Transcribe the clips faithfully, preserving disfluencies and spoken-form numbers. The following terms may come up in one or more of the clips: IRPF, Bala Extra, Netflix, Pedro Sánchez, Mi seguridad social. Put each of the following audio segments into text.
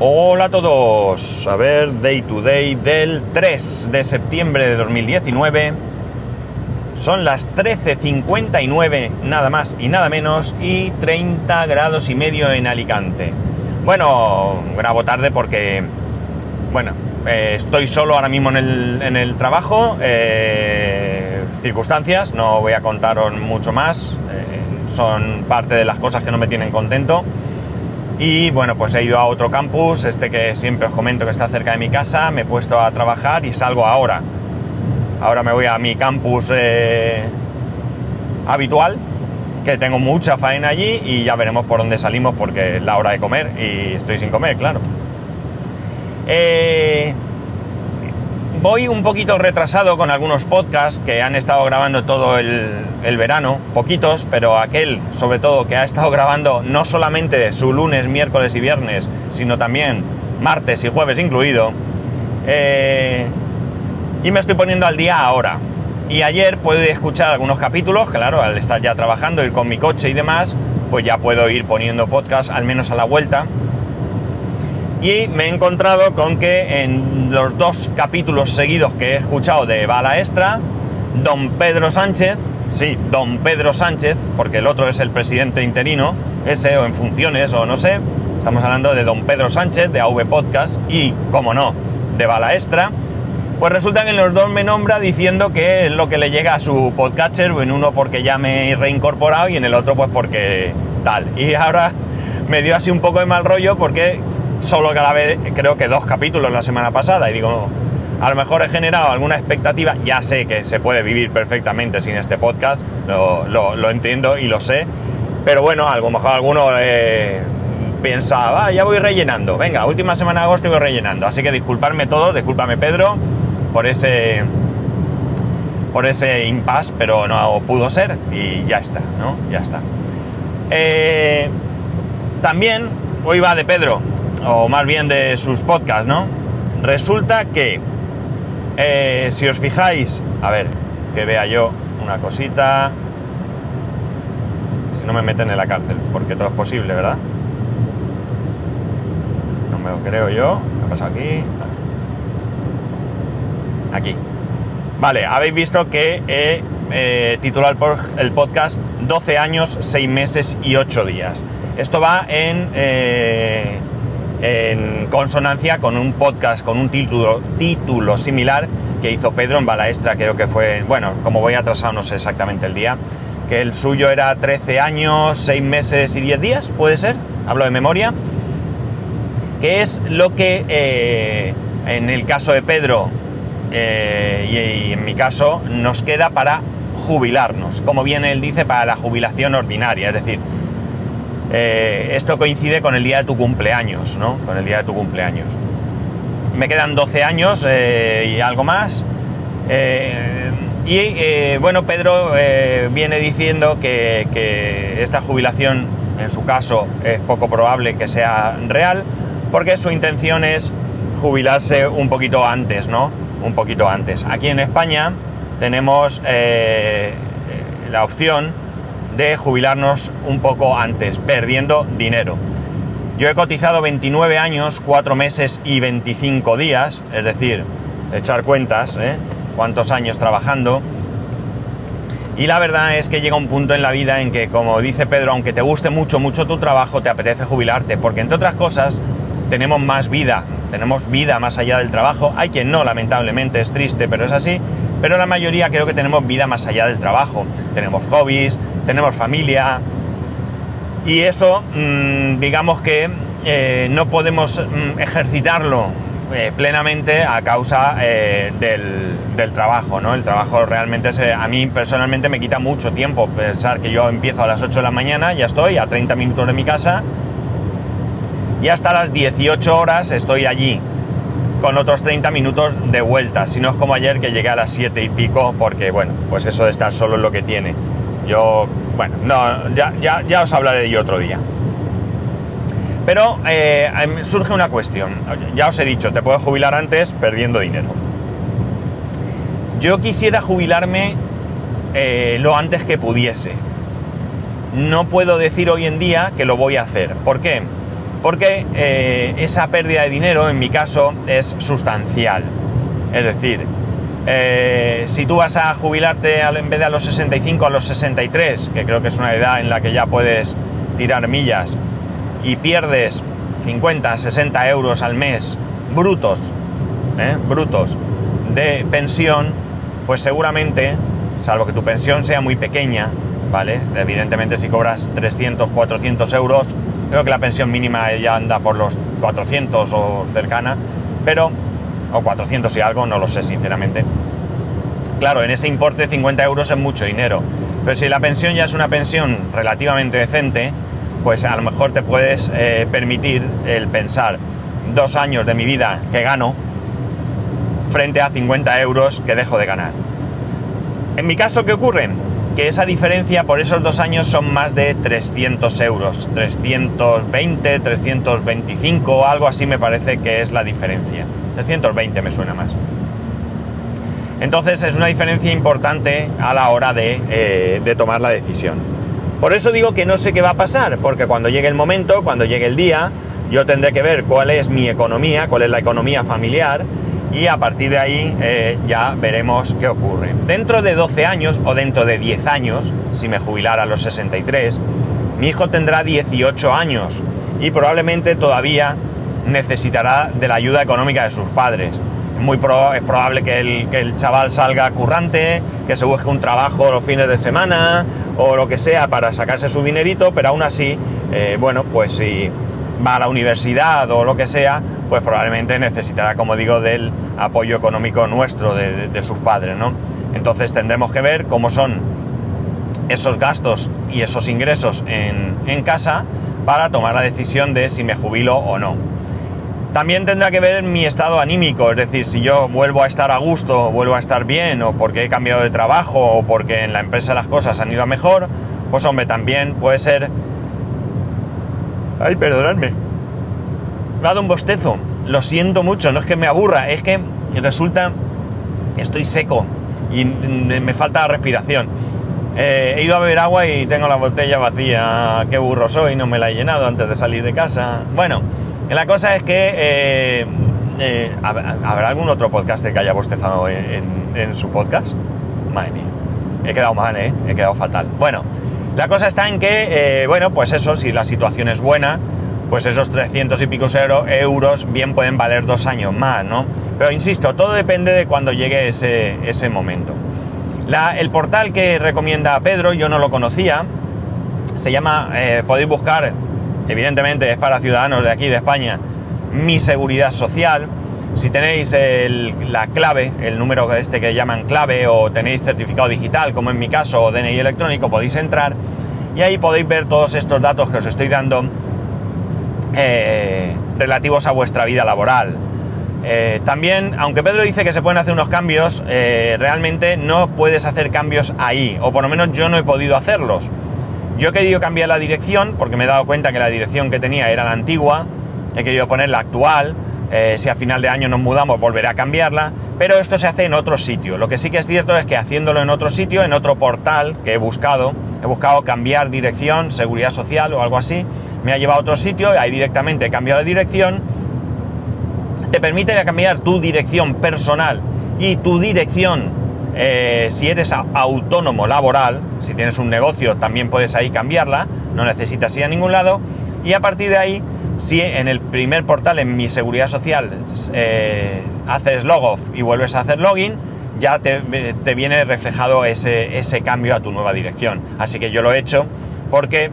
Hola a todos, a ver, Day to Day del tres de septiembre de dos mil diecinueve, son las trece cincuenta y nueve, nada más y nada menos, y treinta grados y medio en Alicante. Bueno, grabo tarde porque, bueno, eh, estoy solo ahora mismo en el, en el trabajo, eh, circunstancias, no voy a contaros mucho más, eh, son parte de las cosas que no me tienen contento. Y bueno, pues he ido a otro campus, este que siempre os comento que está cerca de mi casa, me he puesto a trabajar y salgo ahora. Ahora me voy a mi campus eh, habitual, que tengo mucha faena allí y ya veremos por dónde salimos porque es la hora de comer y estoy sin comer, claro. Eh, voy un poquito retrasado con algunos podcasts que han estado grabando todo el, el verano, poquitos, pero aquel sobre todo que ha estado grabando no solamente su lunes, miércoles y viernes, sino también martes y jueves incluido, eh, y me estoy poniendo al día ahora. Y ayer pude escuchar algunos capítulos, claro, al estar ya trabajando, ir con mi coche y demás, pues ya puedo ir poniendo podcast al menos a la vuelta. Y me he encontrado con que en los dos capítulos seguidos que he escuchado de Bala Extra, don Pedro Sánchez, sí, don Pedro Sánchez, porque el otro es el presidente interino, ese, o en funciones, o no sé, estamos hablando de don Pedro Sánchez, de A V Podcast, y, como no, de Bala Extra, pues resulta que en los dos me nombra diciendo que es lo que le llega a su podcatcher, en uno porque ya me he reincorporado y en el otro pues porque tal. Y ahora me dio así un poco de mal rollo porque solo que a la vez, creo que dos capítulos la semana pasada, y digo, a lo mejor he generado alguna expectativa. Ya sé que se puede vivir perfectamente sin este podcast, lo, lo, lo entiendo y lo sé, pero bueno, a lo mejor alguno eh, piensa, ah, ya voy rellenando, venga, última semana de agosto y voy rellenando, así que disculparme todos, discúlpame Pedro, por ese por ese impasse, pero no pudo ser, y ya está, ¿no? Ya está. Eh, también, hoy va de Pedro, o más bien de sus podcasts, ¿no? Resulta que, eh, si os fijáis, a ver, que vea yo una cosita, si no me meten en la cárcel, porque todo es posible, ¿verdad? No me lo creo yo, ¿qué pasa aquí? Aquí. Vale, habéis visto que he eh, titulado el podcast doce años, seis meses y ocho días. Esto va en... Eh, en consonancia con un podcast, con un título, título similar que hizo Pedro en Bala Extra, creo que fue, bueno, como voy atrasado no sé exactamente el día, que el suyo era trece años, seis meses y diez días, puede ser, hablo de memoria, que es lo que eh, en el caso de Pedro eh, y, y en mi caso nos queda para jubilarnos, como bien él dice, para la jubilación ordinaria, es decir, Eh, esto coincide con el día de tu cumpleaños, ¿no? Con el día de tu cumpleaños. Me quedan doce años eh, y algo más. Eh, y eh, bueno, Pedro eh, viene diciendo que, que esta jubilación, en su caso, es poco probable que sea real, porque su intención es jubilarse un poquito antes, ¿no? Un poquito antes. Aquí en España tenemos eh, la opción de jubilarnos un poco antes, perdiendo dinero. Yo he cotizado veintinueve años, cuatro meses y veinticinco días, es decir, echar cuentas, ¿eh? Cuántos años trabajando, y la verdad es que llega un punto en la vida en que, como dice Pedro, aunque te guste mucho, mucho tu trabajo, te apetece jubilarte, porque entre otras cosas, tenemos más vida, tenemos vida más allá del trabajo. Hay quien no, lamentablemente, es triste, pero es así, pero la mayoría creo que tenemos vida más allá del trabajo, tenemos hobbies, tenemos familia, y eso mmm, digamos que eh, no podemos mmm, ejercitarlo eh, plenamente a causa eh, del, del trabajo, ¿no? El trabajo realmente se, a mí personalmente me quita mucho tiempo. Pensar que yo empiezo a las ocho de la mañana, ya estoy a treinta minutos de mi casa, y hasta las dieciocho horas estoy allí, con otros treinta minutos de vuelta, si no es como ayer que llegué a las siete y pico, porque bueno, pues eso de estar solo es lo que tiene. Yo, bueno, no, ya, ya, ya os hablaré de ello otro día. Pero eh, surge una cuestión. Ya os he dicho, te puedes jubilar antes perdiendo dinero. Yo quisiera jubilarme eh, lo antes que pudiese. No puedo decir hoy en día que lo voy a hacer. ¿Por qué? porque eh, esa pérdida de dinero, en mi caso, es sustancial. Es decir, eh, si tú vas a jubilarte en vez de a los sesenta y cinco, a los sesenta y tres, que creo que es una edad en la que ya puedes tirar millas, y pierdes cincuenta, sesenta euros al mes brutos, ¿eh? brutos de pensión, pues seguramente, salvo que tu pensión sea muy pequeña, ¿vale? Evidentemente, si cobras trescientos, cuatrocientos euros, creo que la pensión mínima ya anda por los cuatrocientos o cercana, pero, o cuatrocientos y algo, no lo sé sinceramente. Claro, en ese importe cincuenta euros es mucho dinero, pero si la pensión ya es una pensión relativamente decente, pues a lo mejor te puedes eh, permitir el pensar dos años de mi vida que gano frente a cincuenta euros que dejo de ganar. En mi caso, ¿qué ocurre? Que esa diferencia por esos dos años son más de trescientos euros, trescientos veinte, trescientos veinticinco, algo así me parece que es la diferencia, trescientos veinte me suena más. Entonces es una diferencia importante a la hora de, eh, de tomar la decisión. Por eso digo que no sé qué va a pasar, porque cuando llegue el momento, cuando llegue el día, yo tendré que ver cuál es mi economía, cuál es la economía familiar, y a partir de ahí eh, ya veremos qué ocurre. Dentro de doce años, o dentro de diez años, si me jubilara a los sesenta y tres, mi hijo tendrá dieciocho años y probablemente todavía necesitará de la ayuda económica de sus padres. Muy pro, es probable que el, que el chaval salga currante, que se busque un trabajo los fines de semana o lo que sea para sacarse su dinerito, pero aún así, eh, bueno, pues si va a la universidad o lo que sea, pues probablemente necesitará, como digo, del apoyo económico nuestro, de, de, de sus padres, ¿no? Entonces tendremos que ver cómo son esos gastos y esos ingresos en, en casa para tomar la decisión de si me jubilo o no. También tendrá que ver mi estado anímico, es decir, si yo vuelvo a estar a gusto, vuelvo a estar bien, o porque he cambiado de trabajo, o porque en la empresa las cosas han ido a mejor, pues hombre, también puede ser... Ay, perdonadme. Me ha dado un bostezo, lo siento mucho, no es que me aburra, es que resulta que estoy seco y me falta respiración. Eh, he ido a beber agua y tengo la botella vacía, qué burro soy, no me la he llenado antes de salir de casa, bueno... La cosa es que eh, eh, ¿habrá algún otro podcaster que haya bostezado en, en, en su podcast? Madre mía, he quedado mal, ¿eh? He quedado fatal. Bueno, la cosa está en que, eh, bueno, pues eso, si la situación es buena, pues esos trescientos y pico euros bien pueden valer dos años más, ¿no? Pero insisto, todo depende de cuando llegue ese, ese momento. La, el portal que recomienda Pedro, yo no lo conocía, se llama, eh, podéis buscar... Evidentemente es para ciudadanos de aquí de España, Mi Seguridad Social. Si tenéis el, la clave, el número este que llaman clave, o tenéis certificado digital, como en mi caso, o D N I electrónico, podéis entrar y ahí podéis ver todos estos datos que os estoy dando eh, relativos a vuestra vida laboral. Eh, también, aunque Pedro dice que se pueden hacer unos cambios, eh, realmente no puedes hacer cambios ahí, o por lo menos yo no he podido hacerlos. Yo he querido cambiar la dirección porque me he dado cuenta que la dirección que tenía era la antigua, he querido poner la actual, eh, si a final de año nos mudamos volveré a cambiarla, pero esto se hace en otro sitio. Lo que sí que es cierto es que haciéndolo en otro sitio, en otro portal que he buscado, he buscado cambiar dirección, seguridad social o algo así, me ha llevado a otro sitio, ahí directamente he cambiado la dirección, te permite cambiar tu dirección personal y tu dirección. Eh, si eres autónomo laboral, si tienes un negocio, también puedes ahí cambiarla, no necesitas ir a ningún lado. Y a partir de ahí, si en el primer portal, en Mi Seguridad Social, eh, haces logoff y vuelves a hacer login, ya te, te viene reflejado ese, ese cambio a tu nueva dirección. Así que yo lo he hecho porque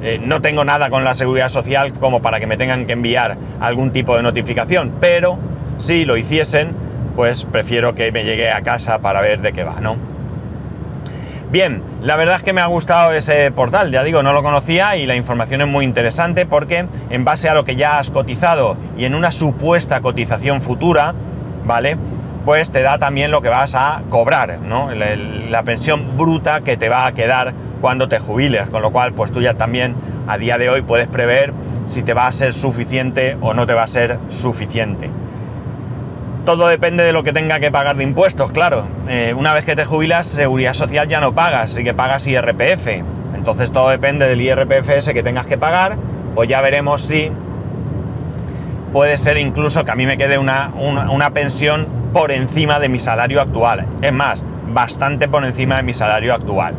eh, no tengo nada con la seguridad social como para que me tengan que enviar algún tipo de notificación, pero si lo hiciesen, pues prefiero que me llegue a casa para ver de qué va, ¿no? Bien, la verdad es que me ha gustado ese portal, ya digo, no lo conocía y la información es muy interesante porque en base a lo que ya has cotizado y en una supuesta cotización futura, ¿vale? Pues te da también lo que vas a cobrar, ¿no? La, la pensión bruta que te va a quedar cuando te jubiles, con lo cual pues tú ya también a día de hoy puedes prever si te va a ser suficiente o no te va a ser suficiente. Todo depende de lo que tenga que pagar de impuestos, claro. Eh, una vez que te jubilas, seguridad social ya no pagas, sí que pagas I R P F. Entonces todo depende del I R P F ese que tengas que pagar, pues ya veremos si puede ser incluso que a mí me quede una, una, una pensión por encima de mi salario actual. Es más, bastante por encima de mi salario actual.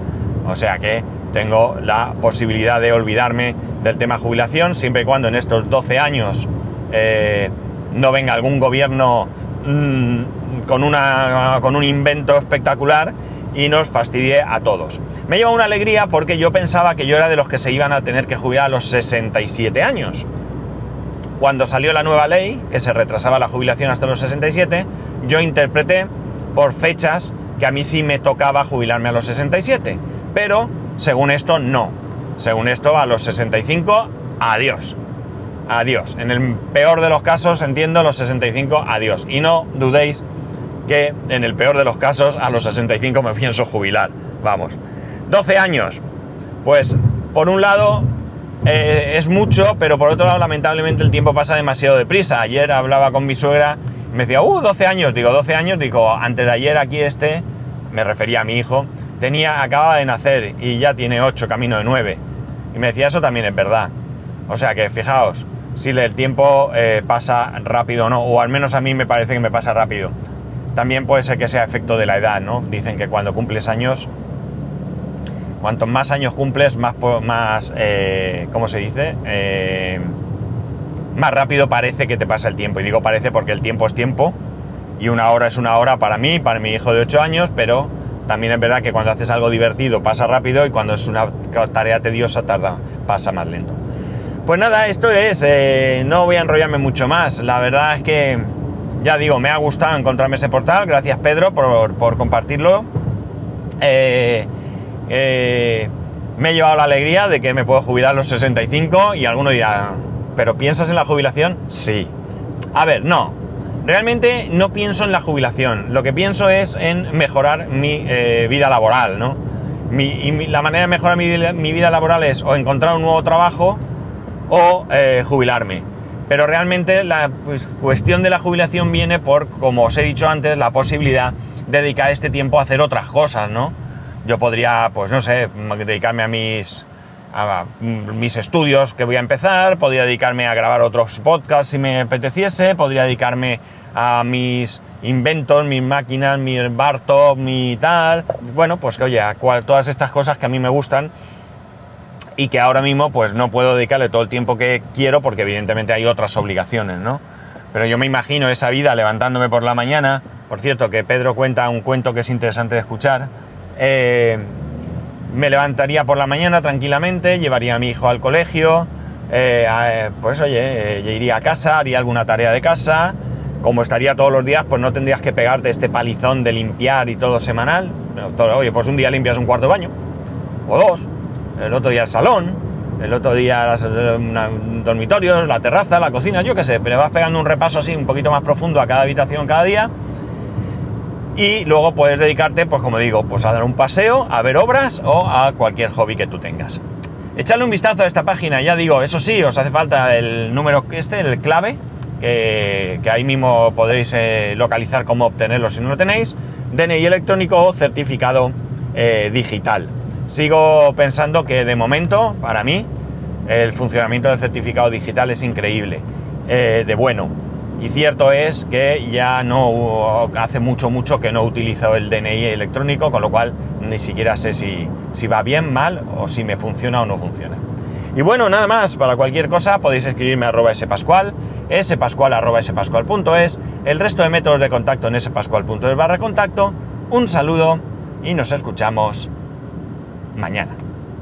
O sea que tengo la posibilidad de olvidarme del tema jubilación, siempre y cuando en estos doce años eh, no venga algún gobierno mmm, con, una, con un invento espectacular y nos fastidie a todos. Me lleva una alegría porque yo pensaba que yo era de los que se iban a tener que jubilar a los sesenta y siete años. Cuando salió la nueva ley, que se retrasaba la jubilación hasta los sesenta y siete, yo interpreté por fechas que a mí sí me tocaba jubilarme a los sesenta y siete, pero según esto no. Según esto a los sesenta y cinco, adiós. Adiós. En el peor de los casos, entiendo, los sesenta y cinco, adiós. Y no dudéis que en el peor de los casos a los sesenta y cinco me pienso jubilar. Vamos. doce años. Pues por un lado Eh, es mucho, pero por otro lado, lamentablemente, el tiempo pasa demasiado deprisa. Ayer hablaba con mi suegra, me decía, ¡uh, doce años! Digo, doce años, digo, antes de ayer aquí este, me refería a mi hijo, tenía, acaba de nacer y ya tiene ocho, camino de nueve. Y me decía, eso también es verdad. O sea que, fijaos, si el tiempo eh, pasa rápido o no, o al menos a mí me parece que me pasa rápido. También puede ser que sea efecto de la edad, ¿no? Dicen que cuando cumples años, cuantos más años cumples, más, más eh, ¿cómo se dice? Eh, más rápido parece que te pasa el tiempo. Y digo parece porque el tiempo es tiempo. Y una hora es una hora para mí, para mi hijo de ocho años. Pero también es verdad que cuando haces algo divertido pasa rápido. Y cuando es una tarea tediosa tarda, pasa más lento. Pues nada, esto es. Eh, no voy a enrollarme mucho más. La verdad es que, ya digo, me ha gustado encontrarme ese portal. Gracias, Pedro, por, por compartirlo. Eh... Eh, me he llevado la alegría de que me puedo jubilar a los sesenta y cinco y alguno dirá, ¿pero piensas en la jubilación? Sí. A ver, no. Realmente no pienso en la jubilación. Lo que pienso es en mejorar mi eh, vida laboral, ¿no? Mi, y mi, la manera de mejorar mi, mi vida laboral es o encontrar un nuevo trabajo o eh, jubilarme. Pero realmente la pues, cuestión de la jubilación viene por, como os he dicho antes, la posibilidad de dedicar este tiempo a hacer otras cosas, ¿no? Yo podría, pues no sé, dedicarme a mis, a mis estudios que voy a empezar, podría dedicarme a grabar otros podcasts si me apeteciese, podría dedicarme a mis inventos, mis máquinas, mi bar top, mi tal. Bueno, pues oye, a cual, todas estas cosas que a mí me gustan y que ahora mismo pues no puedo dedicarle todo el tiempo que quiero porque evidentemente hay otras obligaciones, ¿no? Pero yo me imagino esa vida levantándome por la mañana. Por cierto, que Pedro cuenta un cuento que es interesante de escuchar. Eh, me levantaría por la mañana tranquilamente, llevaría a mi hijo al colegio, eh, eh, pues oye, eh, iría a casa, haría alguna tarea de casa. Como estaría todos los días, pues no tendrías que pegarte este palizón de limpiar y todo semanal. Todo, oye, pues un día limpias un cuarto de baño, o dos, el otro día el salón, el otro día las, una, dormitorios, la terraza, la cocina, yo qué sé, pero vas pegando un repaso así un poquito más profundo a cada habitación cada día. Y luego puedes dedicarte, pues como digo, pues a dar un paseo, a ver obras o a cualquier hobby que tú tengas. Echadle un vistazo a esta página, ya digo, eso sí, os hace falta el número este, el clave, que, que ahí mismo podréis eh, localizar cómo obtenerlo si no lo tenéis, D N I electrónico o certificado eh, digital. Sigo pensando que de momento, para mí, el funcionamiento del certificado digital es increíble, eh, de bueno. Y cierto es que ya no hace mucho, mucho que no utilizo el D N I electrónico, con lo cual ni siquiera sé si, si va bien, mal o si me funciona o no funciona. Y bueno, nada más, para cualquier cosa podéis escribirme a arroba spascual, spascual arroba spascual.es, el resto de métodos de contacto en spascual.es barra contacto. Un saludo y nos escuchamos mañana.